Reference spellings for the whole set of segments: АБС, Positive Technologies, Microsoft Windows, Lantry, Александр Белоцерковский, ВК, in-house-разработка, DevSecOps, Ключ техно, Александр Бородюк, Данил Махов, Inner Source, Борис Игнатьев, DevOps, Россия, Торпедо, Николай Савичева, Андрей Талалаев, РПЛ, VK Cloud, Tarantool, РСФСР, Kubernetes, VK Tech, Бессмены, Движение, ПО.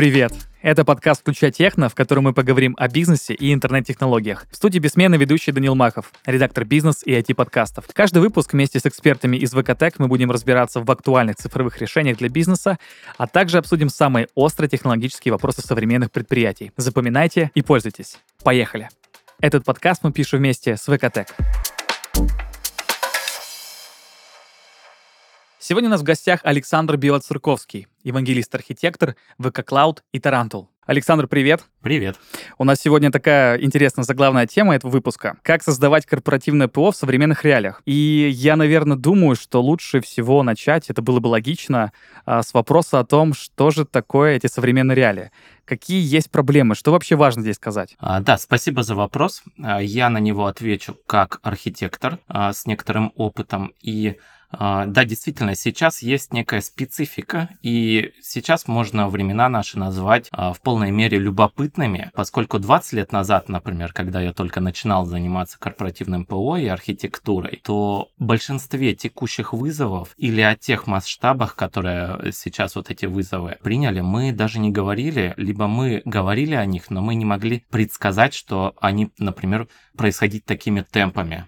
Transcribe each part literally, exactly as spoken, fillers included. Привет! Это подкаст «Ключа техно», в котором мы поговорим о бизнесе и интернет-технологиях. В студии «Бессмены» ведущий Данил Махов, редактор бизнес- и ай ти-подкастов. Каждый выпуск вместе с экспертами из ви кей Tech мы будем разбираться в актуальных цифровых решениях для бизнеса, а также обсудим самые острые технологические вопросы современных предприятий. Запоминайте и пользуйтесь. Поехали! Этот подкаст мы пишем вместе с ви кей Tech. Сегодня у нас в гостях Александр Белоцерковский, евангелист-архитектор, ви кей Cloud и Tarantool. Александр, привет. Привет. У нас сегодня такая интересная заглавная тема этого выпуска. Как создавать корпоративное ПО в современных реалиях. И я, наверное, думаю, что лучше всего начать, это было бы логично, с вопроса о том, что же такое эти современные реалии. Какие есть проблемы? Что вообще важно здесь сказать? Да, спасибо за вопрос. Я на него отвечу как архитектор с некоторым опытом и... Да, действительно, сейчас есть некая специфика, и сейчас можно времена наши назвать в полной мере любопытными, поскольку двадцать лет назад, например, когда я только начинал заниматься корпоративным ПО и архитектурой, то в большинстве текущих вызовов или о тех масштабах, которые сейчас вот эти вызовы приняли, мы даже не говорили, либо мы говорили о них, но мы не могли предсказать, что они, например, происходить такими темпами.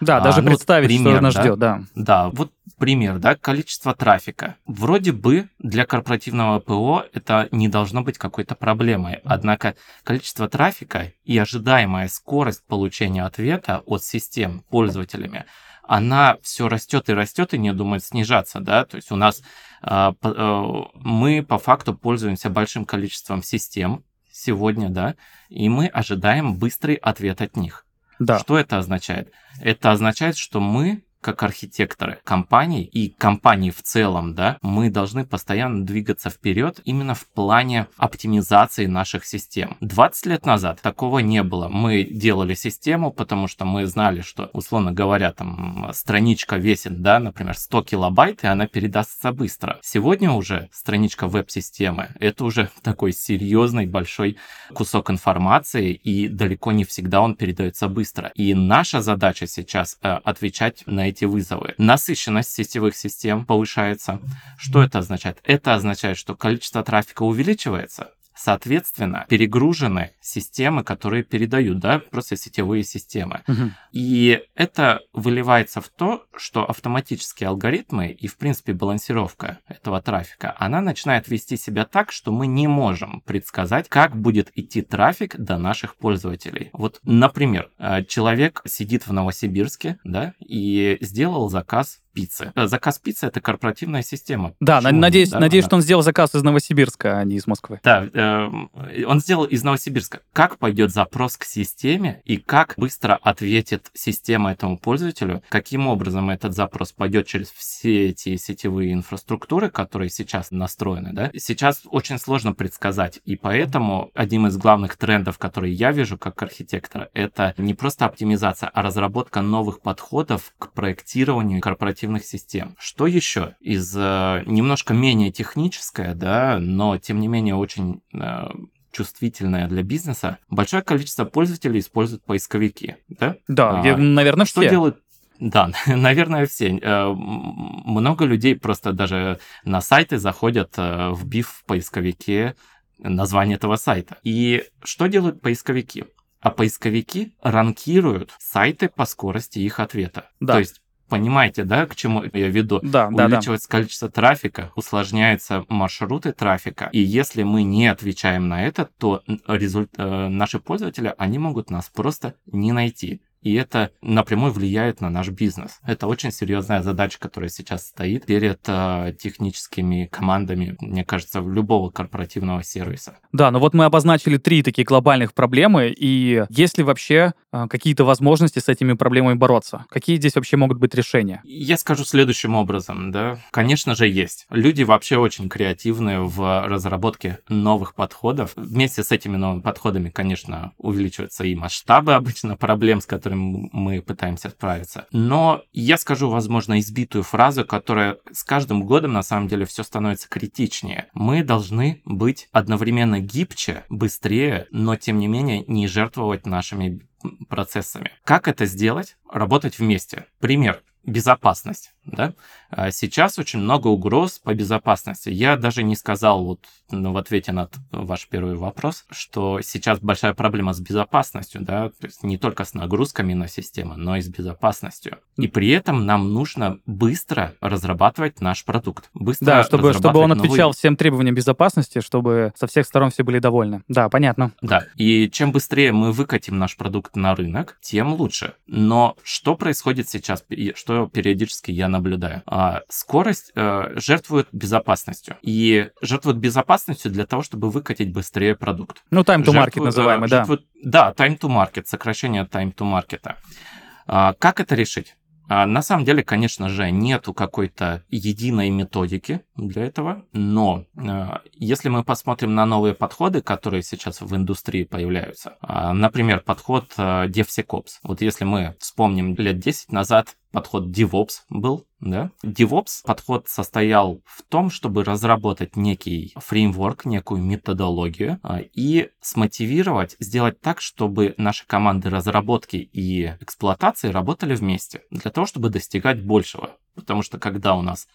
Да, даже а, ну, представить, пример, что нас да, ждет, да. Да, вот пример, да, количество трафика. Вроде бы для корпоративного ПО это не должно быть какой-то проблемой, однако количество трафика и ожидаемая скорость получения ответа от систем пользователями, она все растет и растет и не думает снижаться, да, то есть у нас э, э, мы по факту пользуемся большим количеством систем сегодня, да, и мы ожидаем быстрый ответ от них. Да. Что это означает? Это означает, что мы, как архитекторы компаний и компаний в целом, да, мы должны постоянно двигаться вперед именно в плане оптимизации наших систем. двадцать лет назад такого не было. Мы делали систему, потому что мы знали, что, условно говоря, там страничка весит, да, например, сто килобайт, и она передастся быстро. Сегодня уже страничка веб-системы — это уже такой серьезный большой кусок информации, и далеко не всегда он передается быстро. И наша задача сейчас э, отвечать на эти вызовы. Насыщенность сетевых систем повышается. Что это означает? Это означает, что количество трафика увеличивается. Соответственно, перегружены системы, которые передают, да, просто сетевые системы. Угу. И это выливается в то, что автоматические алгоритмы и, в принципе, балансировка этого трафика, она начинает вести себя так, что мы не можем предсказать, как будет идти трафик до наших пользователей. Вот, например, человек сидит в Новосибирске, да, и сделал заказ пиццы. Заказ пиццы — это корпоративная система. Да, почему? надеюсь, да, надеюсь она... что он сделал заказ из Новосибирска, а не из Москвы. Да, э, он сделал из Новосибирска. Как пойдет запрос к системе и как быстро ответит система этому пользователю, каким образом этот запрос пойдет через все эти сетевые инфраструктуры, которые сейчас настроены, да? Сейчас очень сложно предсказать, и поэтому одним из главных трендов, которые я вижу как архитектора, это не просто оптимизация, а разработка новых подходов к проектированию корпоративных систем. Что еще? Из э, немножко менее техническое, да, но тем не менее очень э, чувствительное для бизнеса, большое количество пользователей используют поисковики. Да, да а, я, наверное, что все. Делают? Да, наверное, все. Много людей просто даже на сайты заходят, вбив в поисковике название этого сайта. И что делают поисковики? А поисковики ранкируют сайты по скорости их ответа. Да. То есть понимаете, да, к чему я веду? Да, увеличивается да, да. количество трафика, усложняются маршруты трафика. И если мы не отвечаем на это, то результ... наши пользователи, они могут нас просто не найти. И это напрямую влияет на наш бизнес. Это очень серьезная задача, которая сейчас стоит перед э, техническими командами, мне кажется, любого корпоративного сервиса. Да, ну вот мы обозначили три такие глобальных проблемы, и есть ли вообще э, какие-то возможности с этими проблемами бороться? Какие здесь вообще могут быть решения? Я скажу следующим образом, да. Конечно же, есть. Люди вообще очень креативны в разработке новых подходов. Вместе с этими новыми подходами, конечно, увеличиваются и масштабы обычно проблем, с которыми мы пытаемся справиться. Но я скажу, возможно, избитую фразу, которая с каждым годом, на самом деле, все становится критичнее. Мы должны быть одновременно гибче, быстрее, но, тем не менее, не жертвовать нашими процессами. Как это сделать? Работать вместе. Пример. Безопасность. Да? Сейчас очень много угроз по безопасности. Я даже не сказал вот, ну, в ответе на ваш первый вопрос, что сейчас большая проблема с безопасностью, да, то есть не только с нагрузками на систему, но и с безопасностью. И при этом нам нужно быстро разрабатывать наш продукт. Быстро да, чтобы, чтобы он отвечал новый... всем требованиям безопасности, чтобы со всех сторон все были довольны. Да, понятно. Да, и чем быстрее мы выкатим наш продукт на рынок, тем лучше. Но что происходит сейчас, что периодически я наблюдаю? Скорость э, жертвует безопасностью. И жертвует безопасностью для того, чтобы выкатить быстрее продукт. Ну, time to market называемый, да. Жертвует, да, time to market, сокращение time to market. А, как это решить? А, на самом деле, конечно же, нету какой-то единой методики для этого, но а, если мы посмотрим на новые подходы, которые сейчас в индустрии появляются, а, например, подход а, DevSecOps. Вот если мы вспомним лет десять назад, подход DevOps был, да? DevOps подход состоял в том, чтобы разработать некий фреймворк, некую методологию и смотивировать, сделать так, чтобы наши команды разработки и эксплуатации работали вместе для того, чтобы достигать большего. Потому что когда у нас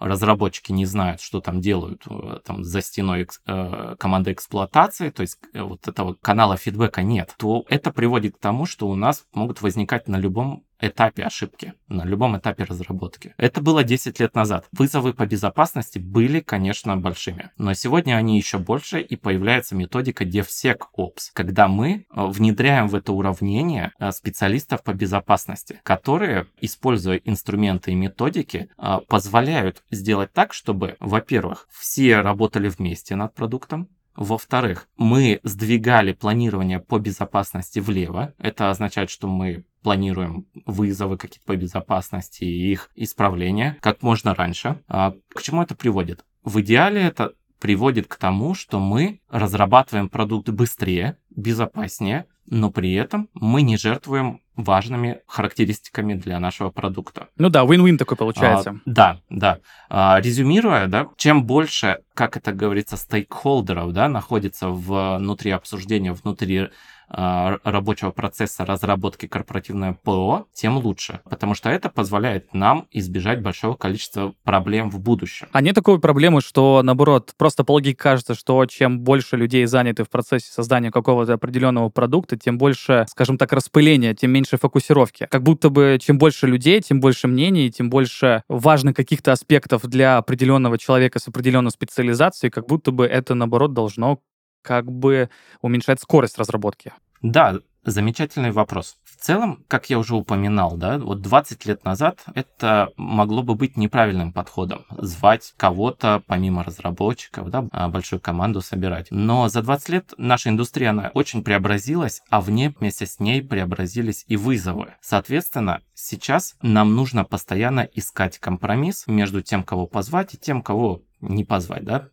разработчики не знают, что там делают там, за стеной э, команды эксплуатации, то есть вот этого канала фидбэка нет, то это приводит к тому, что у нас могут возникать на любом этапе ошибки, на любом этапе разработки. Это было десять лет назад. Вызовы по безопасности были, конечно, большими, но сегодня они еще больше, и появляется методика DevSecOps, когда мы внедряем в это уравнение специалистов по безопасности, которые, используя инструменты и методики, позволяют сделать так, чтобы, во-первых, все работали вместе над продуктом, во-вторых, мы сдвигали планирование по безопасности влево. Это означает, что мы планируем вызовы какие-то по безопасности и их исправление как можно раньше. А к чему это приводит? В идеале это приводит к тому, что мы разрабатываем продукт быстрее, безопаснее, но при этом мы не жертвуем важными характеристиками для нашего продукта. Ну да, win-win такой получается. А, да, да. А, резюмируя, да, чем больше, как это говорится, стейкхолдеров, да, находится внутри обсуждения, внутри а, рабочего процесса разработки корпоративного ПО, тем лучше, потому что это позволяет нам избежать большого количества проблем в будущем. А нет такой проблемы, что, наоборот, просто по логике кажется, что чем больше людей заняты в процессе создания какого-то определенного продукта, тем больше, скажем так, распыления, тем меньше фокусировки. Как будто бы чем больше людей, тем больше мнений, тем больше важных каких-то аспектов для определенного человека с определенной специализацией, как будто бы это, наоборот, должно как бы уменьшать скорость разработки. Да, замечательный вопрос. В целом, как я уже упоминал, да, вот двадцать лет назад это могло бы быть неправильным подходом. Звать кого-то, помимо разработчиков, да, большую команду собирать. Но за двадцать лет наша индустрия, она очень преобразилась, а в ней вместе с ней преобразились и вызовы. Соответственно, сейчас нам нужно постоянно искать компромисс между тем, кого позвать, и тем, кого не позвать, да?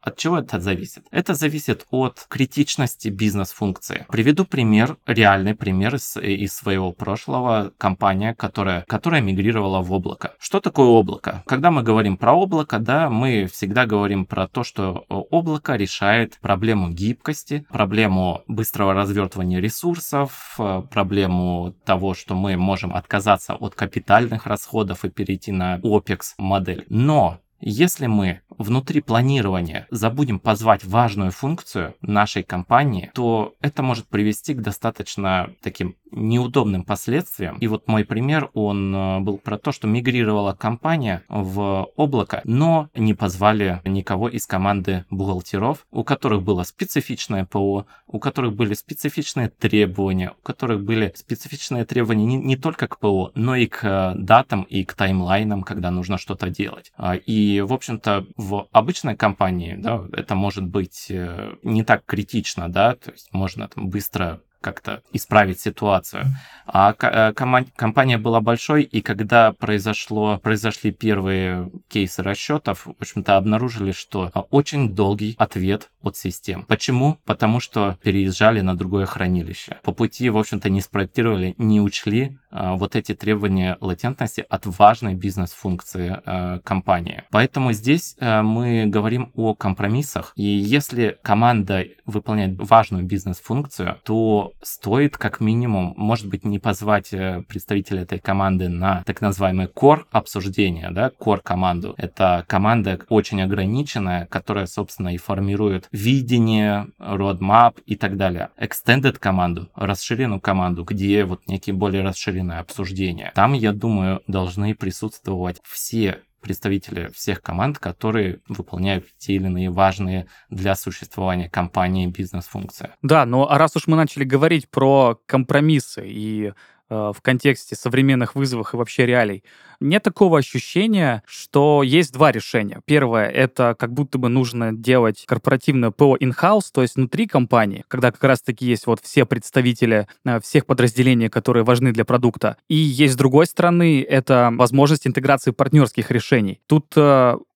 От чего это зависит? Это зависит от критичности бизнес-функции. Приведу пример, реальный пример из, из своего прошлого. Компания, которая, которая мигрировала в облако. Что такое облако? Когда мы говорим про облако, да, мы всегда говорим про то, что облако решает проблему гибкости, проблему быстрого развертывания ресурсов, проблему того, что мы можем отказаться от капитальных расходов и перейти на OPEX-модель. Но если мы внутри планирования забудем позвать важную функцию нашей компании, то это может привести к достаточно таким неудобным последствиям. И вот мой пример, он был про то, что мигрировала компания в облако, но не позвали никого из команды бухгалтеров, у которых было специфичное ПО, у которых были специфичные требования, у которых были специфичные требования не, не только к ПО, но и к датам и к таймлайнам, когда нужно что-то делать. И И, в общем-то, в обычной компании, да, это может быть не так критично, да, то есть можно там быстро как-то исправить ситуацию. А компания была большой, и когда произошло, произошли первые кейсы расчетов, в общем-то, обнаружили, что очень долгий ответ от систем. Почему? Потому что переезжали на другое хранилище. По пути, в общем-то, не спроектировали, не учли а, вот эти требования латентности от важной бизнес-функции а, компании. Поэтому здесь а, мы говорим о компромиссах. И если команда выполняет важную бизнес-функцию, то стоит как минимум, может быть, не позвать представителя этой команды на так называемое core обсуждение, да, core команду. Это команда очень ограниченная, которая, собственно, и формирует видение, roadmap и так далее. Extended команду, расширенную команду, где вот некие более расширенные обсуждения. Там, я думаю, должны присутствовать все представители всех команд, которые выполняют те или иные важные для существования компании бизнес-функции. Да, но раз уж мы начали говорить про компромиссы и в контексте современных вызовов и вообще реалий, нет такого ощущения, что есть два решения. Первое — это как будто бы нужно делать корпоративное ПО in-house, то есть внутри компании, когда как раз-таки есть вот все представители всех подразделений, которые важны для продукта. И есть, с другой стороны, это возможность интеграции партнерских решений. Тут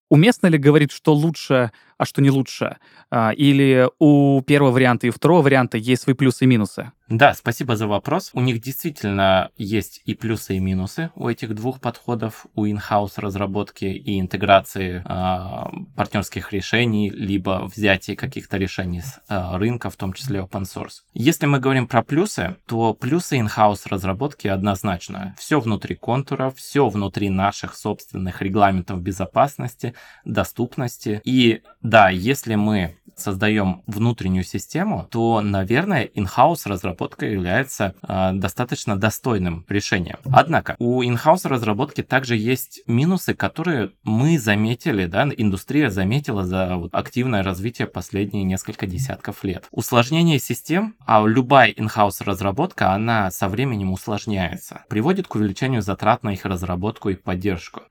уместно ли говорить, что лучше, а что не лучше? Или у первого варианта и второго варианта есть свои плюсы и минусы? Да, спасибо за вопрос. У них действительно есть и плюсы, и минусы у этих двух подходов, у in-house-разработки и интеграции э, партнерских решений, либо взятия каких-то решений с э, рынка, в том числе open source. Если мы говорим про плюсы, то плюсы in-house-разработки однозначно. Все внутри контура, все внутри наших собственных регламентов безопасности, доступности. И да, если мы создаем внутреннюю систему, то, наверное, in-house-разработка является э, достаточно достойным решением. Однако у in-house разработки также есть минусы, которые мы заметили, да, индустрия заметила за вот, активное развитие последние несколько десятков лет. Усложнение систем, а любая in-house разработка, она со временем усложняется, приводит к увеличению затрат на их разработку и поддержку.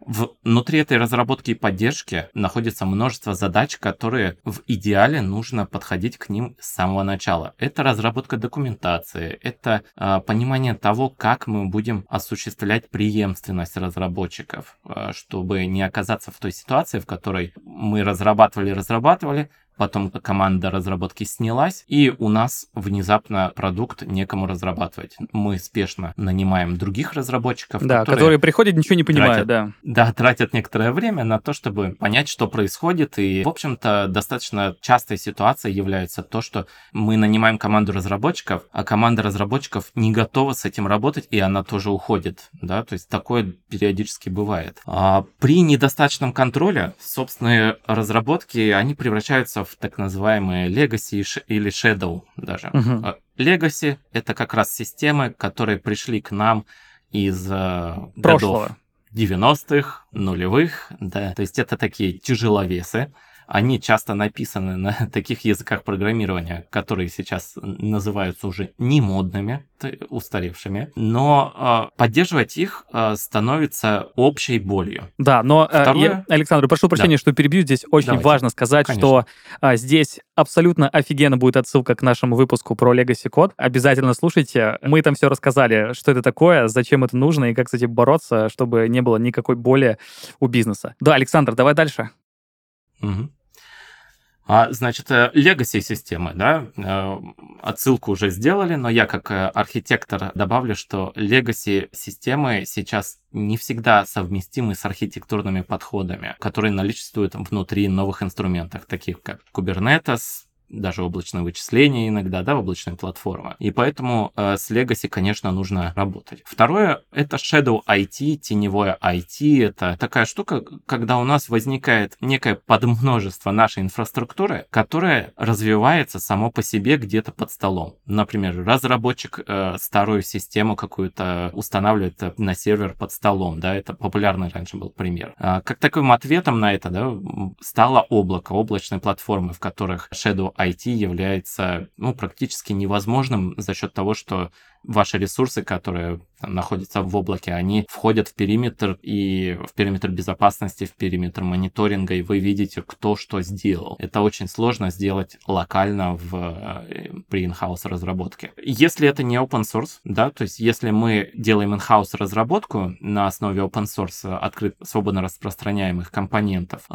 Внутри этой разработки и поддержки находится множество задач, которые в идеале нужно подходить к ним с самого начала. Это разработка документации, это э, понимание того, как мы будем осуществлять преемственность разработчиков, э, чтобы не оказаться в той ситуации, в которой мы разрабатывали-разрабатывали, потом команда разработки снялась, и у нас внезапно продукт некому разрабатывать. Мы спешно нанимаем других разработчиков, да, которые, которые приходят, ничего не понимают. Тратят, да. да, тратят некоторое время на то, чтобы понять, что происходит. И, в общем-то, достаточно частой ситуацией является то, что мы нанимаем команду разработчиков, а команда разработчиков не готова с этим работать, и она тоже уходит. Да? То есть такое периодически бывает. А при недостаточном контроле собственные разработки, они превращаются в в так называемые legacy или shadow даже. Uh-huh. Legacy — это как раз системы, которые пришли к нам из прошлого. Годов девяностых, нулевых. Да. То есть это такие тяжеловесы. Они часто написаны на таких языках программирования, которые сейчас называются уже не модными, устаревшими, но э, поддерживать их э, становится общей болью. Да, но, э, Второе... я, Александр, прошу прощения, да. что перебью, здесь очень Давайте. важно сказать, Конечно. что э, здесь абсолютно офигенно будет отсылка к нашему выпуску про Legacy Code. Обязательно слушайте, мы там все рассказали, что это такое, зачем это нужно и как с этим бороться, чтобы не было никакой боли у бизнеса. Да, Александр, давай дальше. Угу. А, значит, legacy-системы, да, отсылку уже сделали, но я как архитектор добавлю, что legacy-системы сейчас не всегда совместимы с архитектурными подходами, которые наличествуют внутри новых инструментов, таких как Kubernetes, даже облачное вычисление иногда, да, облачные платформы. И поэтому э, с Legacy, конечно, нужно работать. Второе — это Shadow ай ти, теневое ай ти. Это такая штука, когда у нас возникает некое подмножество нашей инфраструктуры, которая развивается само по себе где-то под столом. Например, разработчик э, старую систему какую-то устанавливает на сервер под столом, да, это популярный раньше был пример. Э, как таким ответом на это, да, стало облако, облачные платформы, в которых Shadow ай ти является, ну, практически невозможным за счет того, что ваши ресурсы, которые там находятся в облаке, они входят в периметр и в периметр безопасности, в периметр мониторинга, и вы видите, кто что сделал. Это очень сложно сделать локально в, при in-house разработке. Если это не open source, да, то есть если мы делаем in-house разработку на основе open source, открыт, свободно распространяемых компонентов,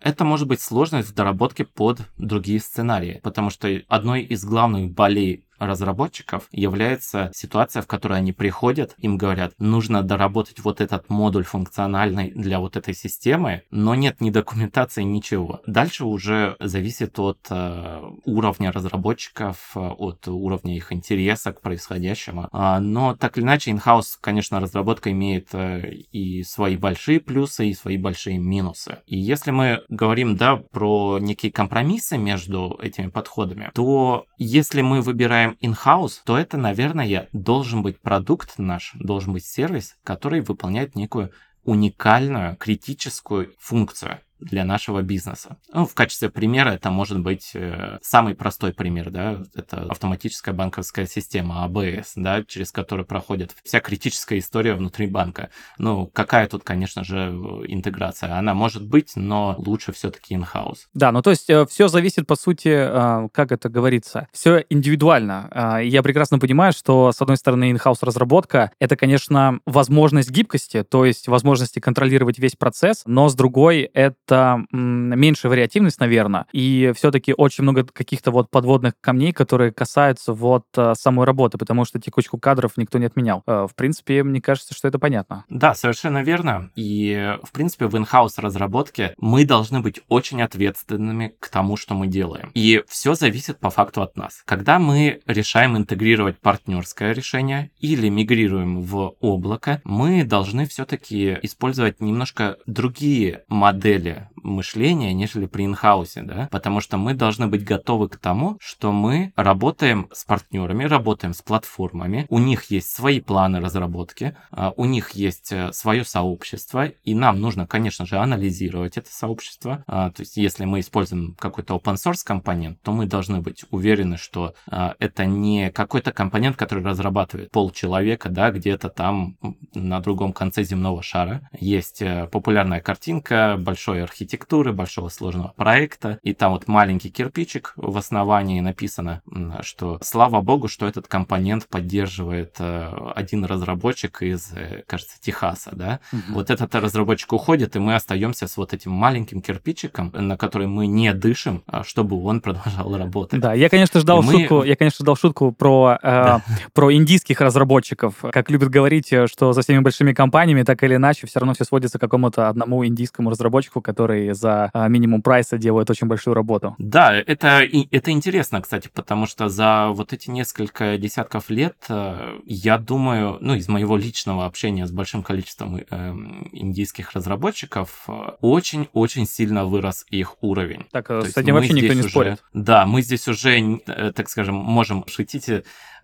это может быть сложность в доработке под другие сценарии, потому что одной из главных болей разработчиков является ситуация, в которой они приходят, им говорят, нужно доработать вот этот модуль функциональный для вот этой системы, но нет ни документации, ничего. Дальше уже зависит от э, уровня разработчиков, от уровня их интереса к происходящему. А, но так или иначе, in-house, конечно, разработка имеет э, и свои большие плюсы, и свои большие минусы. И если мы говорим, да, про некие компромиссы между этими подходами, то если мы выбираем in-house, то это, наверное, должен быть продукт наш, должен быть сервис, который выполняет некую уникальную, критическую функцию для нашего бизнеса. Ну, в качестве примера это может быть э, самый простой пример, да, это автоматическая банковская система АБС, да, через которую проходит вся критическая история внутри банка. Ну, какая тут, конечно же, интеграция? Она может быть, но лучше все-таки in-house. Да, ну то есть э, все зависит, по сути, э, как это говорится, все индивидуально. Э, я прекрасно понимаю, что, с одной стороны, in-house разработка — это, конечно, возможность гибкости, то есть возможности контролировать весь процесс, но, с другой, это это меньшая вариативность, наверное, и все-таки очень много каких-то вот подводных камней, которые касаются вот самой работы, потому что текучку кадров никто не отменял. В принципе, мне кажется, что это понятно. Да, совершенно верно. И, в принципе, в in-house разработке мы должны быть очень ответственными к тому, что мы делаем. И все зависит по факту от нас. Когда мы решаем интегрировать партнерское решение или мигрируем в облако, мы должны все-таки использовать немножко другие модели мышления, нежели при инхаусе, да, потому что мы должны быть готовы к тому, что мы работаем с партнерами, работаем с платформами, у них есть свои планы разработки, у них есть свое сообщество, и нам нужно, конечно же, анализировать это сообщество, то есть если мы используем какой-то open-source компонент, то мы должны быть уверены, что это не какой-то компонент, который разрабатывает полчеловека, да, где-то там на другом конце земного шара. Есть популярная картинка большой архитектуры, большого сложного проекта, и там вот маленький кирпичик в основании написано, что слава богу, что этот компонент поддерживает один разработчик из, кажется, Техаса, да? Mm-hmm. Вот этот разработчик уходит, и мы остаемся с вот этим маленьким кирпичиком, на который мы не дышим, чтобы он продолжал работать. Да, я, конечно, ждал и шутку, мы... я, конечно, ждал шутку про, э, да. про индийских разработчиков. Как любят говорить, что за всеми большими компаниями, так или иначе, все равно все сводится к какому-то одному индийскому разработчику, которые за а, минимум прайса делают очень большую работу. Да, это, и, это интересно, кстати, потому что за вот эти несколько десятков лет, э, я думаю, ну, из моего личного общения с большим количеством э, индийских разработчиков, очень-очень э, сильно вырос их уровень. Так, То с этим вообще никто не уже, спорит. Да, мы здесь уже, э, так скажем, можем шутить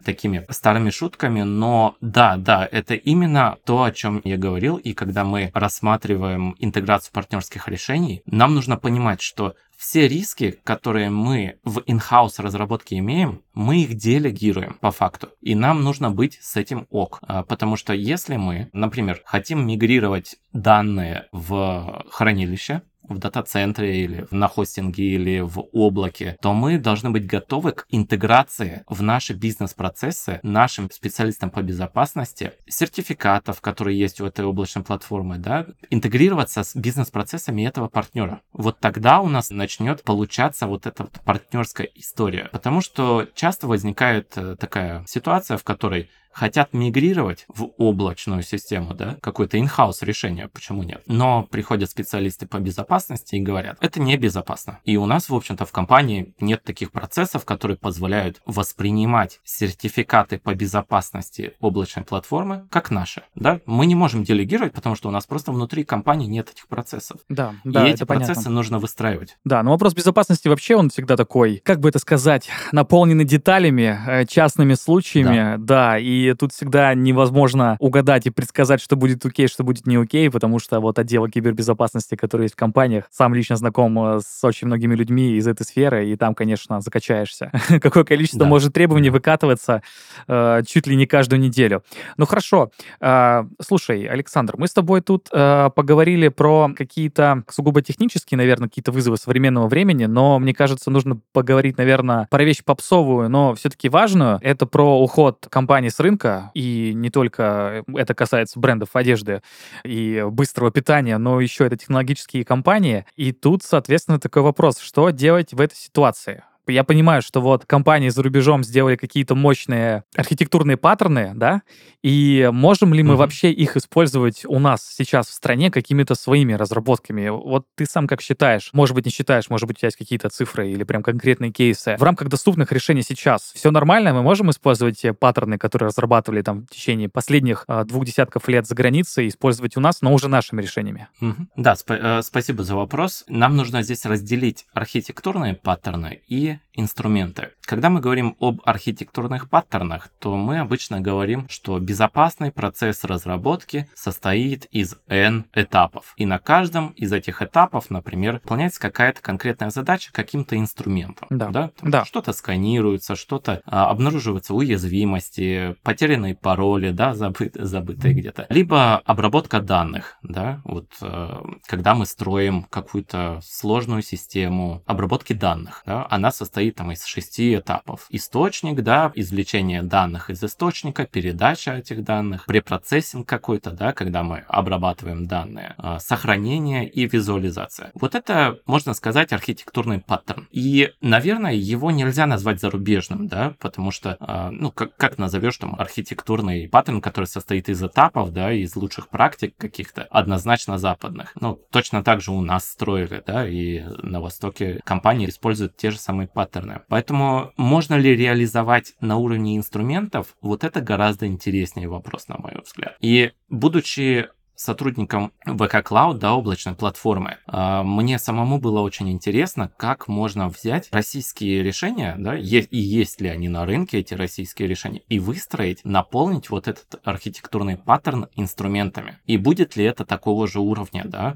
такими старыми шутками, но да, да, это именно то, о чем я говорил, и когда мы рассматриваем интеграцию партнерских решений, нам нужно понимать, что все риски, которые мы в in-house разработке имеем, мы их делегируем по факту. И нам нужно быть с этим ок. Потому что если мы, например, хотим мигрировать данные в хранилище, в дата-центре или на хостинге или в облаке, то мы должны быть готовы к интеграции в наши бизнес-процессы, нашим специалистам по безопасности, сертификатов, которые есть у этой облачной платформы, да, интегрироваться с бизнес-процессами этого партнера. Вот тогда у нас начнет получаться вот эта вот партнерская история. Потому что часто возникает такая ситуация, в которой хотят мигрировать в облачную систему, да, какое-то in-house решение, почему нет? Но приходят специалисты по безопасности и говорят, это небезопасно. И у нас, в общем-то, в компании нет таких процессов, которые позволяют воспринимать сертификаты по безопасности облачной платформы как наши, да? Мы не можем делегировать, потому что у нас просто внутри компании нет этих процессов. Да, да, и эти процессы понятно. Нужно выстраивать. Да, но вопрос безопасности вообще, он всегда такой, как бы это сказать, наполненный деталями, частными случаями, да, да и И тут всегда невозможно угадать и предсказать, что будет окей, что будет не окей, потому что вот отдел кибербезопасности, который есть в компаниях, сам лично знаком с очень многими людьми из этой сферы, и там, конечно, закачаешься. Какое количество да. может требований выкатываться э, чуть ли не каждую неделю. Ну хорошо. Э, слушай, Александр, мы с тобой тут э, поговорили про какие-то сугубо технические, наверное, какие-то вызовы современного времени, но мне кажется, нужно поговорить, наверное, про вещь попсовую, но все-таки важную. Это про уход компании с рынка. И не только это касается брендов одежды и быстрого питания, но еще это технологические компании. И тут, соответственно, такой вопрос, что делать в этой ситуации? Я понимаю, что вот компании за рубежом сделали какие-то мощные архитектурные паттерны, да, и можем ли мы mm-hmm. вообще их использовать у нас сейчас в стране какими-то своими разработками? Вот ты сам как считаешь? Может быть, не считаешь, может быть, у тебя есть какие-то цифры или прям конкретные кейсы. В рамках доступных решений сейчас все нормально? Мы можем использовать те паттерны, которые разрабатывали там в течение последних а, двух десятков лет за границей, использовать у нас, но уже нашими решениями? Mm-hmm. Да, сп- э, спасибо за вопрос. Нам нужно здесь разделить архитектурные паттерны и инструменты. Когда мы говорим об архитектурных паттернах, то мы обычно говорим, что безопасный процесс разработки состоит из N этапов. И на каждом из этих этапов, например, выполняется какая-то конкретная задача каким-то инструментом. Да. Да? Да. Что-то сканируется, что-то а, обнаруживаются уязвимости, потерянные пароли, да, забы- забытые где-то. Либо обработка данных, да, вот э, когда мы строим какую-то сложную систему обработки данных, да, она состоит там из шести этапов. Источник, да, извлечение данных из источника, передача этих данных, препроцессинг какой-то, да, когда мы обрабатываем данные, э, сохранение и визуализация. Вот это, можно сказать, архитектурный паттерн. И, наверное, его нельзя назвать зарубежным, да, потому что, э, ну, как, как назовешь там архитектурный паттерн, который состоит из этапов, да, из лучших практик каких-то, однозначно западных. Ну, точно так же у нас строили, да, и на Востоке компании используют те же самые паттерны. Поэтому можно ли реализовать на уровне инструментов, вот это гораздо интереснее вопрос, на мой взгляд. И будучи сотрудником ви кей Cloud, да, облачной платформы, мне самому было очень интересно, как можно взять российские решения, да, и есть ли они на рынке, эти российские решения, и выстроить, наполнить вот этот архитектурный паттерн инструментами. И будет ли это такого же уровня, да?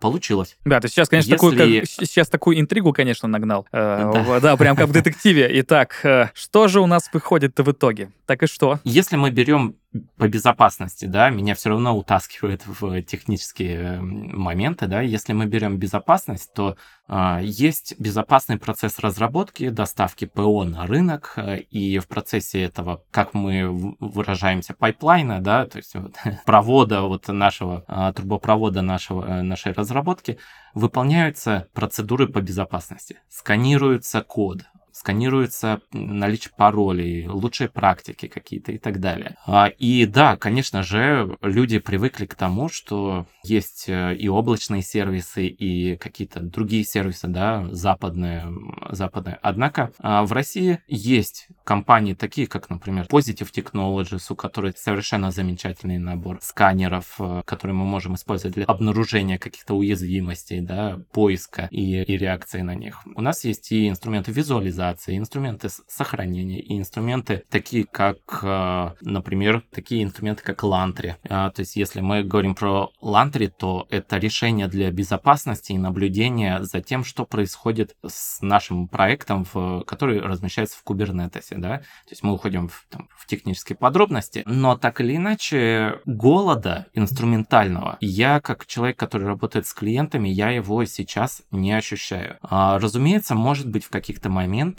Получилось. Да, ты сейчас, конечно, Если... такую, как, сейчас такую интригу, конечно, нагнал. Да. да, прям как в детективе. Итак, что же у нас выходит-то в итоге? Так и что? Если мы берем по безопасности, да, меня все равно утаскивают в технические моменты, да, если мы берем безопасность, то э, есть безопасный процесс разработки, доставки ПО на рынок, э, и в процессе этого, как мы выражаемся, пайплайна, да, то есть вот, провода вот нашего, э, трубопровода нашего, э, нашей разработки, выполняются процедуры по безопасности, сканируется код, сканируется наличие паролей, лучшие практики какие-то и так далее. И да, конечно же, люди привыкли к тому, что есть и облачные сервисы, и какие-то другие сервисы, да, западные, западные. Однако в России есть компании такие, как, например, Positive Technologies, у которых совершенно замечательный набор сканеров, которые мы можем использовать для обнаружения каких-то уязвимостей, да, поиска и, и реакции на них. У нас есть и инструменты визуализации, инструменты сохранения и инструменты такие, как, например, такие инструменты, как Lantry. То есть, если мы говорим про Lantry, то это решение для безопасности и наблюдения за тем, что происходит с нашим проектом, который размещается в Kubernetes, да? То есть, мы уходим в, там, в технические подробности, но так или иначе голода инструментального я, как человек, который работает с клиентами, я его сейчас не ощущаю. Разумеется, может быть, в каких-то моментах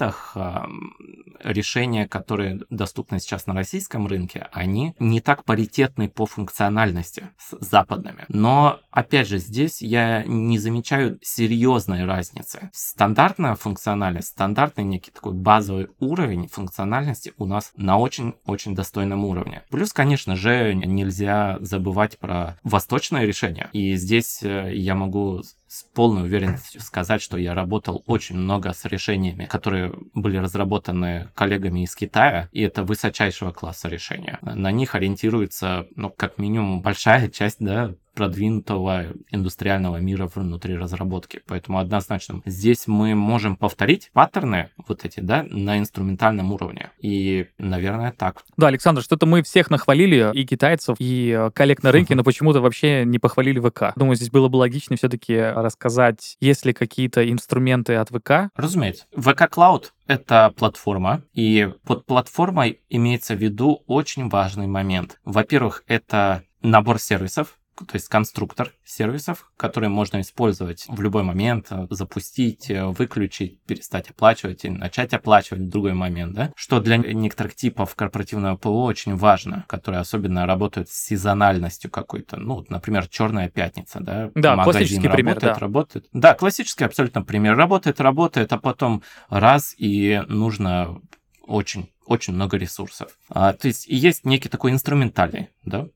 решения, которые доступны сейчас на российском рынке, они не так паритетны по функциональности с западными. Но, опять же, здесь я не замечаю серьезной разницы. Стандартная функциональность, стандартный некий такой базовый уровень функциональности у нас на очень-очень достойном уровне. Плюс, конечно же, нельзя забывать про восточные решения. И здесь я могу с полной уверенностью сказать, что я работал очень много с решениями, которые были разработаны коллегами из Китая, и это высочайшего класса решения. На них ориентируется, ну, как минимум, большая часть, да, продвинутого индустриального мира внутри разработки. Поэтому однозначно здесь мы можем повторить паттерны вот эти, да, на инструментальном уровне. И, наверное, так. Да, Александр, что-то мы всех нахвалили, и китайцев, и коллег на рынке, но почему-то вообще не похвалили ВК. Думаю, здесь было бы логично все-таки рассказать, есть ли какие-то инструменты от ВК. Разумеется. ви кей Cloud — это платформа, и под платформой имеется в виду очень важный момент. Во-первых, это набор сервисов, то есть конструктор сервисов, которые можно использовать в любой момент, запустить, выключить, перестать оплачивать и начать оплачивать в другой момент, да? Что для некоторых типов корпоративного ПО очень важно, которые особенно работают с сезональностью какой-то, ну, например, черная пятница, да? Да, магазин классический работает, пример, да. Работает. Да, классический абсолютно пример. Работает, работает, а потом раз, и нужно очень очень много ресурсов. А, то есть есть некий такой инструментарий, да,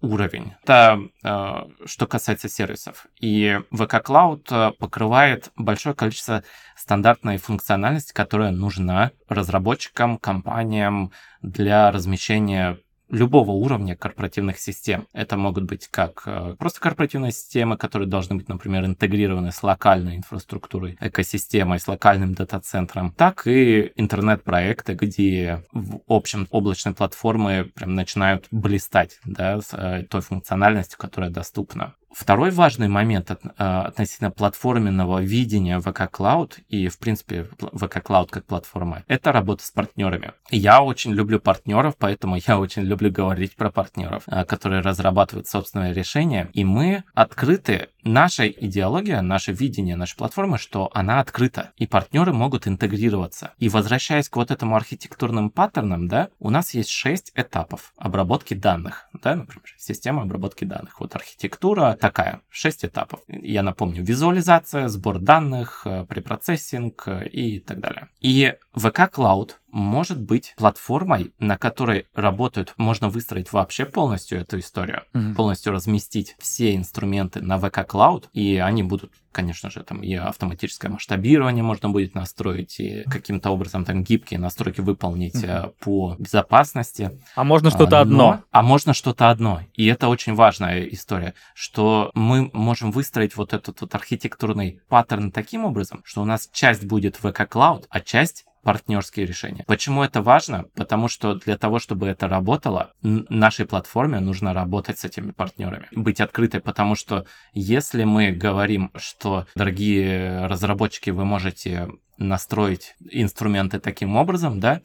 уровень. Это а, что касается сервисов. И ви кей Cloud покрывает большое количество стандартной функциональности, которая нужна разработчикам, компаниям для размещения любого уровня корпоративных систем. Это могут быть как просто корпоративные системы, которые должны быть, например, интегрированы с локальной инфраструктурой, экосистемой, с локальным дата-центром, так и интернет-проекты, где, в общем, облачные платформы прям начинают блистать, да, с той функциональностью, которая доступна. Второй важный момент относительно платформенного видения ви кей Cloud и, в принципе, ви кей Cloud как платформа — это работа с партнерами. Я очень люблю партнеров, поэтому я очень люблю говорить про партнеров, которые разрабатывают собственные решения, и мы открыты. Наша идеология, наше видение нашей платформы, что она открыта, и партнеры могут интегрироваться. И возвращаясь к вот этому архитектурным паттернам, да, у нас есть шесть этапов обработки данных, да, например, система обработки данных. Вот архитектура такая, шесть этапов. Я напомню, визуализация, сбор данных, препроцессинг и так далее. И ви кей Cloud может быть платформой, на которой работают, можно выстроить вообще полностью эту историю, mm-hmm. полностью разместить все инструменты на ви кей Cloud, и они будут, конечно же, там и автоматическое масштабирование можно будет настроить, и каким-то образом там гибкие настройки выполнить mm-hmm. по безопасности. А можно что-то Но, одно. А можно что-то одно. И это очень важная история, что мы можем выстроить вот этот вот архитектурный паттерн таким образом, что у нас часть будет ви кей Cloud, а часть партнерские решения. Почему это важно? Потому что для того, чтобы это работало, нашей платформе нужно работать с этими партнерами, быть открытой, потому что если мы говорим, что, дорогие разработчики, вы можете настроить инструменты таким образом, да,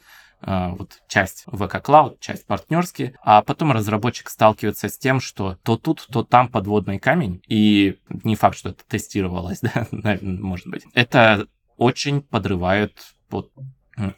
вот часть ви кей Cloud, часть партнерские, а потом разработчик сталкивается с тем, что то тут, то там подводный камень, и не факт, что это тестировалось, да, может быть. Это очень подрывает под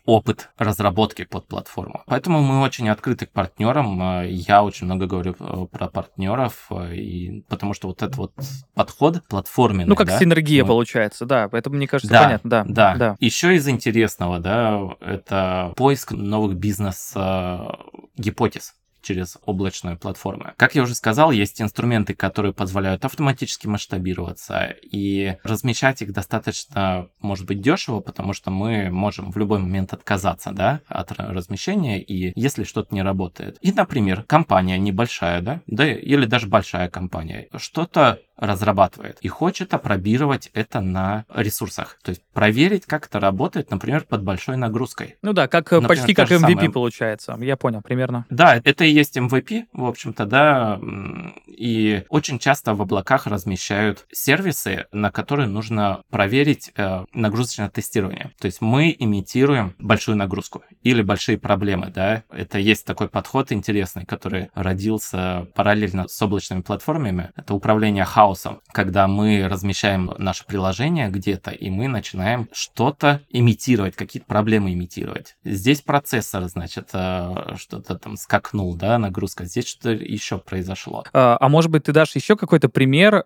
опыт разработки под платформу. Поэтому мы очень открыты к партнерам. Я очень много говорю про партнеров, и потому что вот этот вот подход платформенный. Ну, как да? синергия мы... получается, да. Поэтому, мне кажется, да, понятно. Да, да, да. Еще из интересного, да, это поиск новых бизнес-гипотез через облачную платформу. Как я уже сказал, есть инструменты, которые позволяют автоматически масштабироваться, и размещать их достаточно, может быть, дешево, потому что мы можем в любой момент отказаться, да, от размещения, и если что-то не работает. И, например, компания небольшая, да, да или даже большая компания, что-то разрабатывает и хочет опробировать это на ресурсах. То есть проверить, как это работает, например, под большой нагрузкой. Ну да, как, например, почти как эм ви пи самое... получается. Я понял, примерно. Да, это и есть эм ви пи, в общем-то, да. И очень часто в облаках размещают сервисы, на которые нужно проверить э, нагрузочное тестирование. То есть мы имитируем большую нагрузку или большие проблемы, да. Это есть такой подход интересный, который родился параллельно с облачными платформами. Это управление хаосом. Когда мы размещаем наше приложение где-то, и мы начинаем что-то имитировать, какие-то проблемы имитировать. Здесь процессор, значит, что-то там скакнул, да, нагрузка. Здесь что-то еще произошло. А, а может быть, ты дашь еще какой-то пример,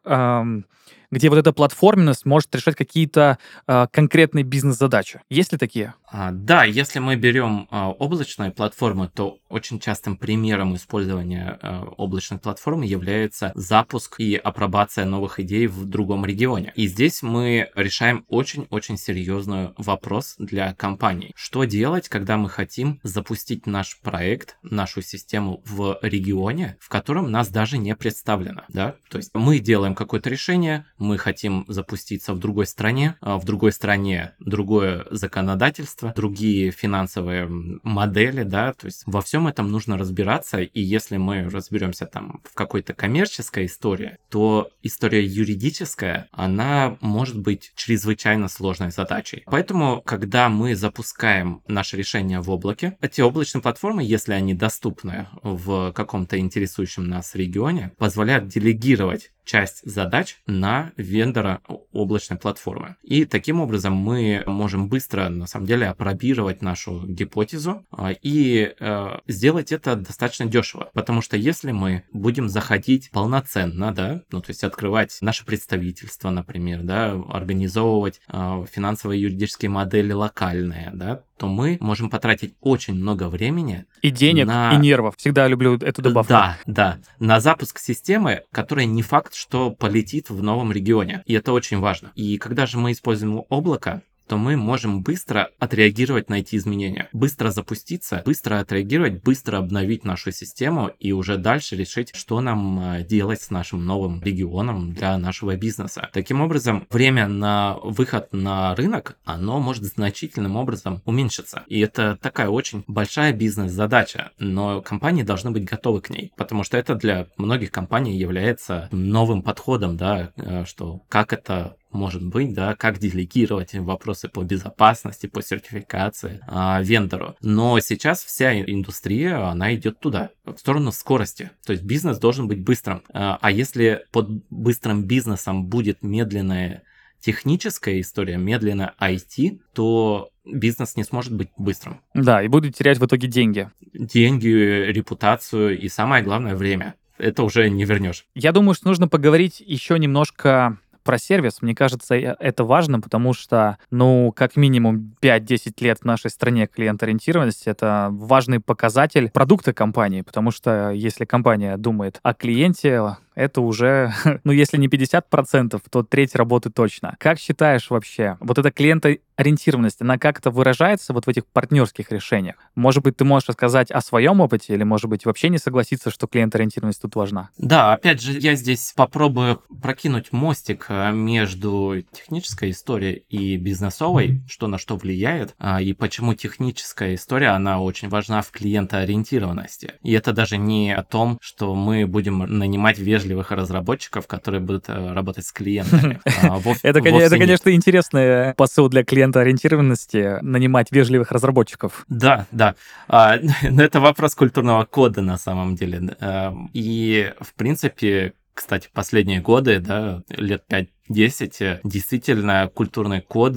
где вот эта платформенность может решать какие-то э, конкретные бизнес-задачи. Есть ли такие? А, да, если мы берем э, облачные платформы, то очень частым примером использования э, облачной платформы является запуск и апробация новых идей в другом регионе. И здесь мы решаем очень-очень серьезный вопрос для компаний. Что делать, когда мы хотим запустить наш проект, нашу систему в регионе, в котором нас даже не представлено, да? То есть мы делаем какое-то решение, мы хотим запуститься в другой стране, в другой стране другое законодательство, другие финансовые модели, да, то есть во всем этом нужно разбираться, и если мы разберемся там в какой-то коммерческой истории, то история юридическая, она может быть чрезвычайно сложной задачей. Поэтому, когда мы запускаем наше решение в облаке, эти облачные платформы, если они доступны в каком-то интересующем нас регионе, позволяют делегировать часть задач на вендора облачной платформы. И таким образом мы можем быстро, на самом деле, опробировать нашу гипотезу и э, сделать это достаточно дешево. Потому что если мы будем заходить полноценно, да, ну, то есть открывать наше представительство, например, да, организовывать э, финансовые и юридические модели локальные, да, то мы можем потратить очень много времени. И денег, на... и нервов. Всегда люблю эту добавку. Да, да. На запуск системы, которая не факт, что полетит в новом регионе. И это очень важно. И когда же мы используем облако, то мы можем быстро отреагировать на эти изменения. Быстро запуститься, быстро отреагировать, быстро обновить нашу систему и уже дальше решить, что нам делать с нашим новым регионом для нашего бизнеса. Таким образом, время на выход на рынок, оно может значительным образом уменьшиться. И это такая очень большая бизнес-задача, но компании должны быть готовы к ней, потому что это для многих компаний является новым подходом, да, что как это может быть, да, как делегировать вопросы по безопасности, по сертификации а, вендору. Но сейчас вся индустрия, она идет туда, в сторону скорости. То есть бизнес должен быть быстрым. А, а если под быстрым бизнесом будет медленная техническая история, медленно ай ти, то бизнес не сможет быть быстрым. Да, и будут терять в итоге деньги. Деньги, репутацию и, самое главное, время. Это уже не вернешь. Я думаю, что нужно поговорить еще немножко про сервис. Мне кажется, это важно, потому что, ну, как минимум пять-десять лет в нашей стране клиент-ориентированность — это важный показатель продукта компании, потому что если компания думает о клиенте, это уже, ну, если не пятьдесят процентов, то треть работы точно. Как считаешь вообще, вот эта клиентоориентированность, она как-то выражается вот в этих партнерских решениях? Может быть, ты можешь рассказать о своем опыте, или, может быть, вообще не согласиться, что клиентоориентированность тут важна? Да, опять же, я здесь попробую прокинуть мостик между технической историей и бизнесовой, mm-hmm. что на что влияет, и почему техническая история, она очень важна в клиентоориентированности. И это даже не о том, что мы будем нанимать вежливо разработчиков, которые будут работать с клиентами. Это, конечно, интересный посыл для клиентоориентированности — нанимать вежливых разработчиков. Да, да. Но это вопрос культурного кода на самом деле. И, в принципе, кстати, последние годы, да, лет пять-десять, действительно культурный код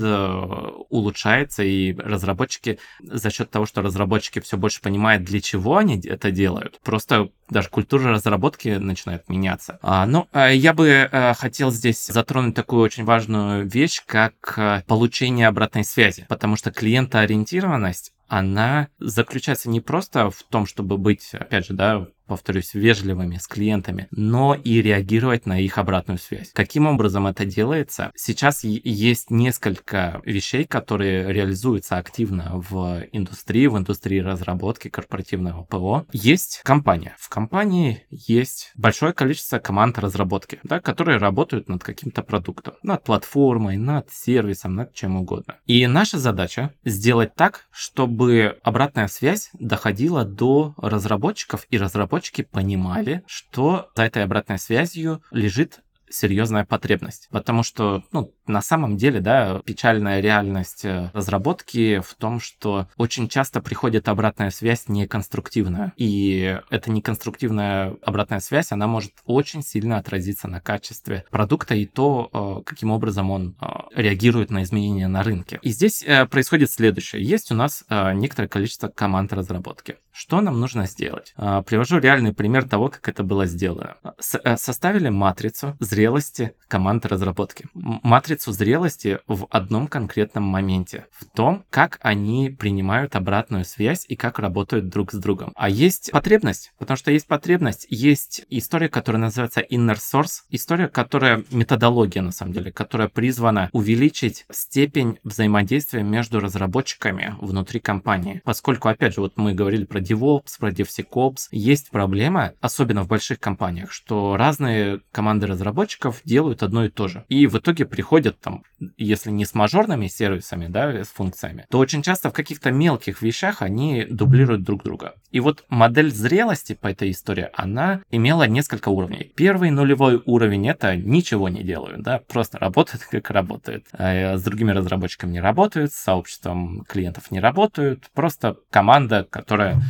улучшается, и разработчики, за счет того, что разработчики все больше понимают, для чего они это делают, просто даже культура разработки начинает меняться. А, ну, я бы хотел здесь затронуть такую очень важную вещь, как получение обратной связи, потому что клиентоориентированность, она заключается не просто в том, чтобы быть, опять же, да, повторюсь, вежливыми с клиентами, но и реагировать на их обратную связь. Каким образом это делается? Сейчас есть несколько вещей, которые реализуются активно в индустрии, в индустрии разработки корпоративного ПО. Есть компания. В компании есть большое количество команд разработки, да, которые работают над каким-то продуктом, над платформой, над сервисом, над чем угодно. И наша задача сделать так, чтобы обратная связь доходила до разработчиков, и разработчиков понимали, что за этой обратной связью лежит серьезная потребность. Потому что, ну, на самом деле, да, печальная реальность разработки в том, что очень часто приходит обратная связь неконструктивная. И эта неконструктивная обратная связь, она может очень сильно отразиться на качестве продукта и то, каким образом он реагирует на изменения на рынке. И здесь происходит следующее. Есть у нас некоторое количество команд разработки. Что нам нужно сделать? Привожу реальный пример того, как это было сделано. Составили матрицу зрелости команд разработки. Матрица границу зрелости в одном конкретном моменте, в том, как они принимают обратную связь и как работают друг с другом. А есть потребность, потому что есть потребность, есть история, которая называется Inner Source, история, которая методология, на самом деле, которая призвана увеличить степень взаимодействия между разработчиками внутри компании. Поскольку, опять же, вот мы говорили про DevOps, про DevSecOps, есть проблема, особенно в больших компаниях, что разные команды разработчиков делают одно и то же. И в итоге приходят там, если не с мажорными сервисами, да, с функциями, то очень часто в каких-то мелких вещах они дублируют друг друга. И вот модель зрелости по этой истории, она имела несколько уровней. Первый нулевой уровень — это ничего не делаю, да, просто работает как работает. С другими разработчиками не работают, с сообществом клиентов не работают, просто команда, которая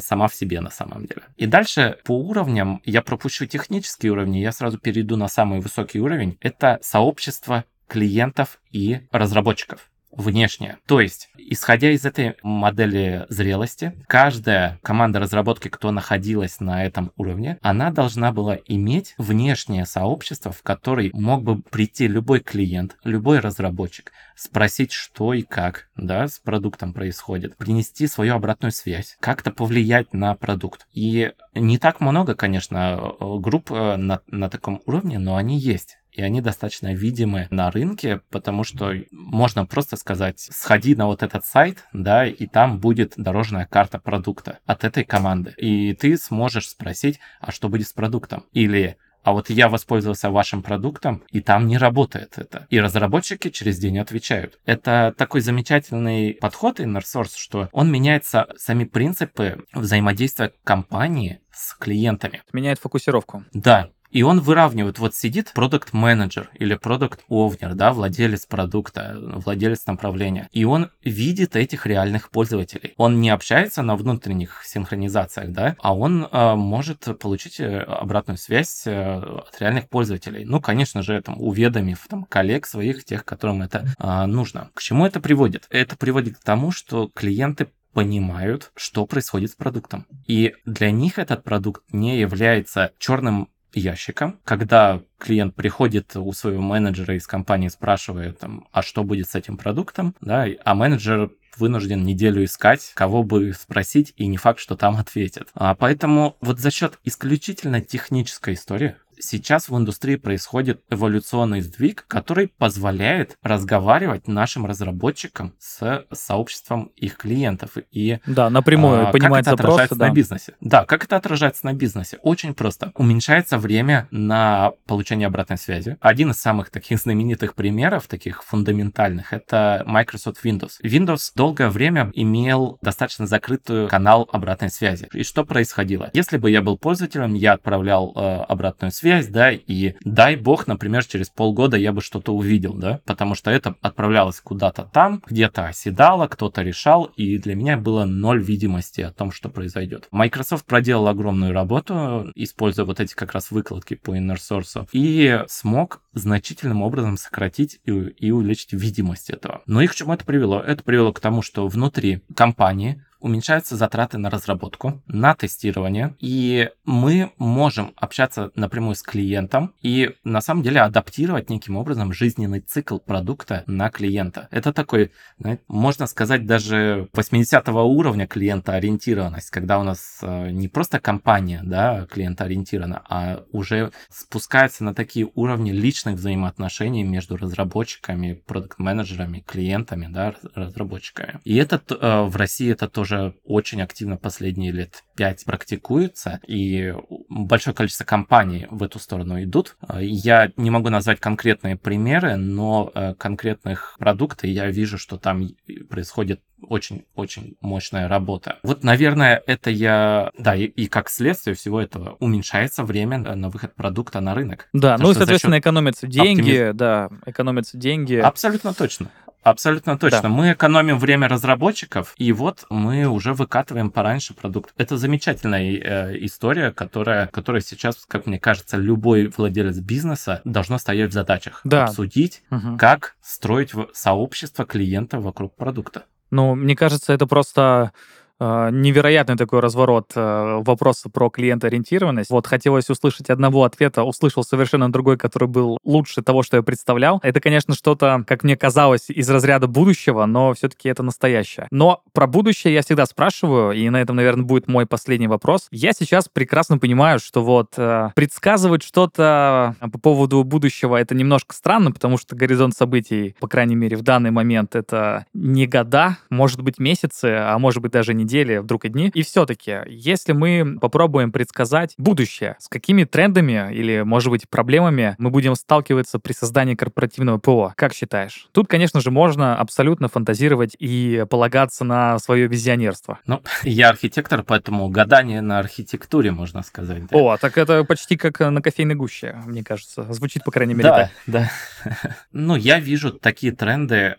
сама в себе на самом деле. И дальше по уровням, я пропущу технические уровни, я сразу перейду на самый высокий уровень, это сообщество клиентов и разработчиков. Внешне. То есть, исходя из этой модели зрелости, каждая команда разработки, кто находилась на этом уровне, она должна была иметь внешнее сообщество, в которое мог бы прийти любой клиент, любой разработчик, спросить, что и как, да, с продуктом происходит, принести свою обратную связь, как-то повлиять на продукт. И не так много, конечно, групп на, на таком уровне, но они есть. И они достаточно видимы на рынке, потому что можно просто сказать, сходи на вот этот сайт, да, и там будет дорожная карта продукта от этой команды. И ты сможешь спросить, а что будет с продуктом? Или... а вот я воспользовался вашим продуктом, и там не работает это. И разработчики через день отвечают. Это такой замечательный подход Inner Source, что он меняется, сами принципы взаимодействия компании с клиентами. Меняет фокусировку. Да. И он выравнивает, вот сидит продакт-менеджер или продакт-овнер, да, владелец продукта, владелец направления, и он видит этих реальных пользователей. Он не общается на внутренних синхронизациях, да, а он э, может получить обратную связь э, от реальных пользователей. Ну, конечно же, там, уведомив там, коллег своих, тех, которым это э, нужно. К чему это приводит? Это приводит к тому, что клиенты понимают, что происходит с продуктом. И для них этот продукт не является черным ящиком, когда клиент приходит у своего менеджера из компании, спрашивает, там, а что будет с этим продуктом, да, а менеджер вынужден неделю искать, кого бы спросить, и не факт, что там ответят. А поэтому вот за счет исключительно технической истории сейчас в индустрии происходит эволюционный сдвиг, который позволяет разговаривать нашим разработчикам с сообществом их клиентов. И, да, напрямую а, понимать как это запросы, отражается да. на бизнесе. Да, как это отражается на бизнесе? Очень просто. Уменьшается время на получение обратной связи. Один из самых таких знаменитых примеров, таких фундаментальных, это Microsoft Windows. Windows долгое время имел достаточно закрытый канал обратной связи. И что происходило? Если бы я был пользователем, я отправлял э, обратную связь, Связь, да, и дай бог, например, через полгода я бы что-то увидел, да, потому что это отправлялось куда-то там, где-то оседало, кто-то решал, и для меня было ноль видимости о том, что произойдет. Microsoft проделал огромную работу, используя вот эти как раз выкладки по Inner Source, и смог значительным образом сократить и, и увеличить видимость этого. Но и к чему это привело? Это привело к тому, что внутри компании уменьшаются затраты на разработку, на тестирование, и мы можем общаться напрямую с клиентом и на самом деле адаптировать неким образом жизненный цикл продукта на клиента. Это такой, знаете, можно сказать, даже восьмидесятого уровня клиентоориентированность, когда у нас не просто компания, да, клиентоориентирована, а уже спускается на такие уровни личных взаимоотношений между разработчиками, продакт-менеджерами, клиентами, да, разработчиками. И это в России это тоже уже очень активно последние лет пять практикуется, и большое количество компаний в эту сторону идут. Я не могу назвать конкретные примеры, но конкретных продуктов я вижу, что там происходит очень-очень мощная работа. Вот, наверное, это я... Да, и, и как следствие всего этого уменьшается время на выход продукта на рынок. Да, потому ну и, соответственно, экономятся деньги, оптимиз... да, экономятся деньги. Абсолютно точно. Абсолютно точно. Да. Мы экономим время разработчиков, и вот мы уже выкатываем пораньше продукт. Это замечательная э, история, которая, которая сейчас, как мне кажется, любой владелец бизнеса должно стоять в задачах. Да. Обсудить, угу. как строить сообщество клиентов вокруг продукта. Ну, мне кажется, это просто Невероятный такой разворот вопроса про клиент-ориентированность. Вот хотелось услышать одного ответа, услышал совершенно другой, который был лучше того, что я представлял. Это, конечно, что-то, как мне казалось, из разряда будущего, но все-таки это настоящее. Но про будущее я всегда спрашиваю, и на этом, наверное, будет мой последний вопрос. Я сейчас прекрасно понимаю, что вот предсказывать что-то по поводу будущего — это немножко странно, потому что горизонт событий, по крайней мере, в данный момент — это не года, может быть, месяцы, а может быть, даже не недели, вдруг и дни. И все-таки, если мы попробуем предсказать будущее, с какими трендами или, может быть, проблемами мы будем сталкиваться при создании корпоративного ПО? Как считаешь? Тут, конечно же, можно абсолютно фантазировать и полагаться на свое визионерство. Ну, я архитектор, поэтому гадание на архитектуре, можно сказать. Да? О, так это почти как на кофейной гуще, мне кажется. Звучит, по крайней мере, да. Да, да. Ну, я вижу такие тренды,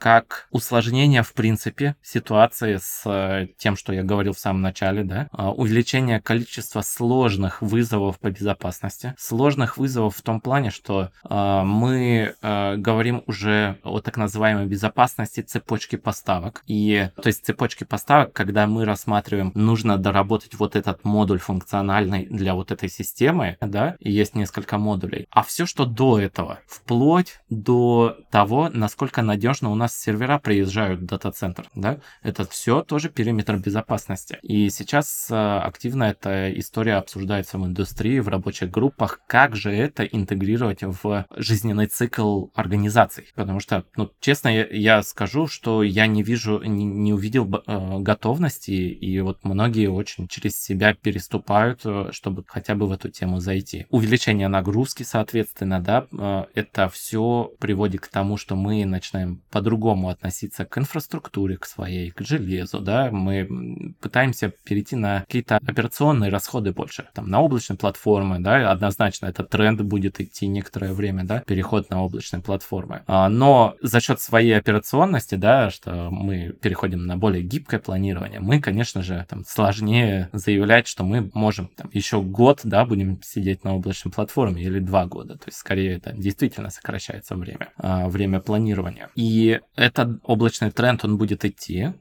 как усложнение, в принципе, ситуации с тем, что я говорил в самом начале, да, увеличение количества сложных вызовов по безопасности. Сложных вызовов в том плане, что э, мы э, говорим уже о так называемой безопасности цепочки поставок. И, то есть цепочки поставок, когда мы рассматриваем, нужно доработать вот этот модуль функциональный для вот этой системы, да, и есть несколько модулей. А все, что до этого, вплоть до того, насколько надежно у нас сервера приезжают в дата-центр, да, это все тоже периметр безопасности. И сейчас активно эта история обсуждается в индустрии, в рабочих группах, как же это интегрировать в жизненный цикл организаций. Потому что, ну, честно, я, я скажу, что я не вижу, не, не увидел э, готовности, и вот многие очень через себя переступают, чтобы хотя бы в эту тему зайти. Увеличение нагрузки, соответственно, да, э, это все приводит к тому, что мы начинаем по-другому относиться к инфраструктуре, к своей, к железу, да, мы пытаемся перейти на какие-то операционные расходы больше, там, на облачные платформы, да, однозначно этот тренд будет идти некоторое время, да, переход на облачные платформы. Но за счет своей операционности, да, что мы переходим на более гибкое планирование, мы, конечно же, там, сложнее заявлять, что мы можем там еще год, да, будем сидеть на облачной платформе или два года, то есть скорее это действительно сокращается время, время планирования. И этот облачный тренд, он будет идти.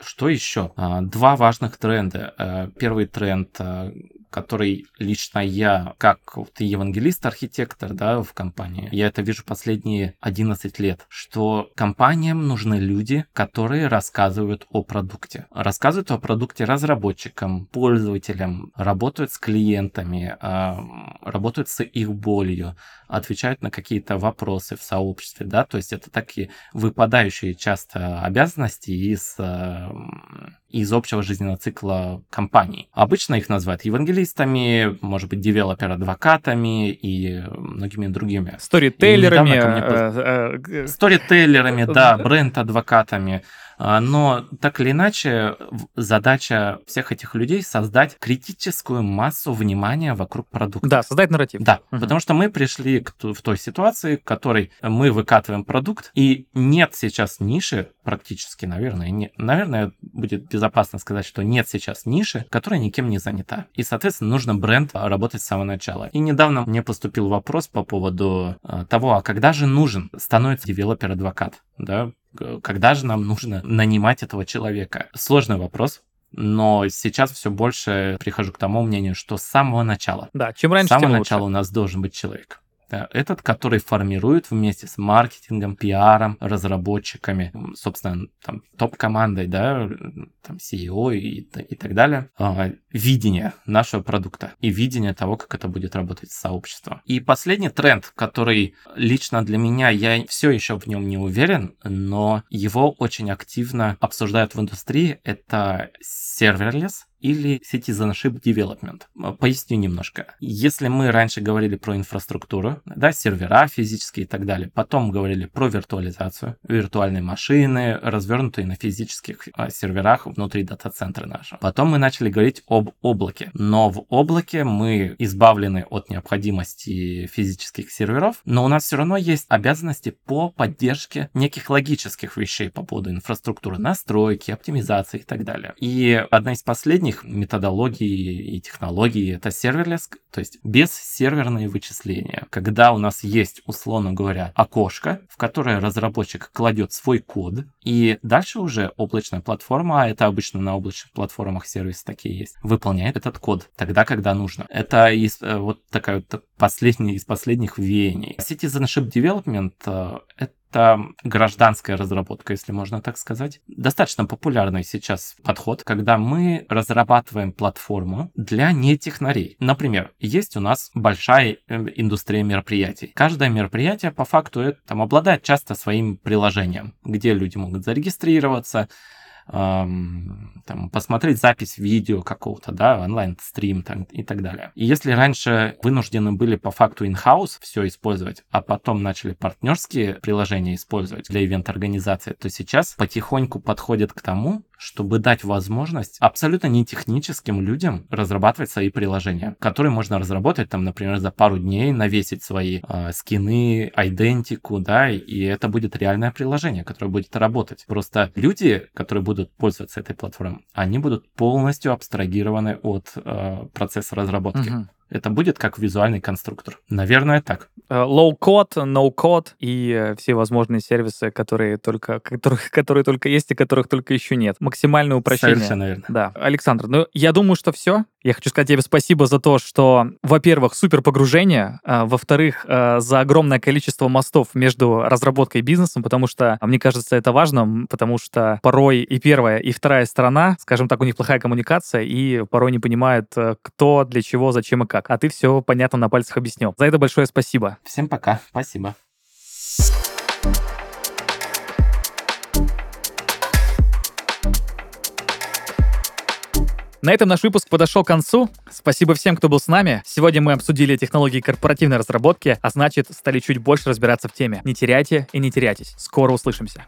Что еще? Два важных тренда. Первый тренд, который лично я, как вот евангелист-архитектор, да, в компании, я это вижу последние одиннадцать лет, что компаниям нужны люди, которые рассказывают о продукте. Рассказывают о продукте разработчикам, пользователям, работают с клиентами, работают с их болью, отвечают на какие-то вопросы в сообществе, да, то есть это такие выпадающие часто обязанности из... из общего жизненного цикла компаний. Обычно их называют евангелистами, может быть, девелопер-адвокатами и многими другими. Сторителлерами. Сторителлерами, да, бренд-адвокатами. Но так или иначе, задача всех этих людей — создать критическую массу внимания вокруг продукта. Да, создать нарратив. Да, угу. Потому что мы пришли к, в той ситуации, в которой мы выкатываем продукт, и нет сейчас ниши, практически, наверное, не, наверное, будет безопасно сказать, что нет сейчас ниши, которая никем не занята. И, соответственно, нужно бренд работать с самого начала. И недавно мне поступил вопрос по поводу того, а когда же нужен становится девелопер-адвокат, да? Когда же нам нужно нанимать этого человека? Сложный вопрос. Но сейчас все больше прихожу к тому мнению, что с самого начала. Да, чем раньше, тем лучше. С самого начала у нас должен быть человек. Да, этот, который формирует вместе с маркетингом, пиаром, разработчиками, собственно, там, топ-командой, да, там, си и о и, и так далее, видение нашего продукта и видение того, как это будет работать с сообществом. И последний тренд, который лично для меня, я все еще в нем не уверен, но его очень активно обсуждают в индустрии, это серверлес или citizenship development. Поясню немножко. Если мы раньше говорили про инфраструктуру, да, сервера физические и так далее, потом говорили про виртуализацию, виртуальные машины, развернутые на физических серверах внутри дата-центра нашего. Потом мы начали говорить об облаке. Но в облаке мы избавлены от необходимости физических серверов, но у нас все равно есть обязанности по поддержке неких логических вещей по поводу инфраструктуры, настройки, оптимизации и так далее. И одна из последних их методологии и технологии, это serverless, то есть бессерверные вычисления. Когда у нас есть, условно говоря, окошко, в которое разработчик кладет свой код, и дальше уже облачная платформа, а это обычно на облачных платформах сервисы такие есть, выполняет этот код тогда, когда нужно. Это из, вот такая вот последняя из последних веяний. Citizenship development — это Это гражданская разработка, если можно так сказать. Достаточно популярный сейчас подход, когда мы разрабатываем платформу для нетехнарей. Например, есть у нас большая индустрия мероприятий. Каждое мероприятие, по факту, это, там, обладает часто своим приложением, где люди могут зарегистрироваться, там, посмотреть запись видео какого-то, да, онлайн-стрим там, и так далее. И если раньше вынуждены были по факту in-house все использовать, а потом начали партнерские приложения использовать для ивент-организации, то сейчас потихоньку подходят к тому, чтобы дать возможность абсолютно нетехническим людям разрабатывать свои приложения, которые можно разработать, там, например, за пару дней, навесить свои э, скины, айдентику, да, и это будет реальное приложение, которое будет работать. Просто люди, которые будут пользоваться этой платформой, они будут полностью абстрагированы от э, процесса разработки. Угу. Это будет как визуальный конструктор. Наверное, так. Low-code, no-code и все возможные сервисы, которые только, которых, которые только есть и которых только еще нет. Максимальное упрощение. Совершенно верно. Да. Александр, ну, я думаю, что все. Я хочу сказать тебе спасибо за то, что, во-первых, супер погружение, а, во-вторых, а, за огромное количество мостов между разработкой и бизнесом, потому что, а мне кажется, это важно, потому что порой и первая, и вторая сторона, скажем так, у них плохая коммуникация, и порой не понимают, кто, для чего, зачем и как. А ты все понятно на пальцах объяснил. За это большое спасибо. Всем пока. Спасибо. На этом наш выпуск подошел к концу. Спасибо всем, кто был с нами. Сегодня мы обсудили технологии корпоративной разработки, а значит, стали чуть больше разбираться в теме. Не теряйте и не теряйтесь. Скоро услышимся.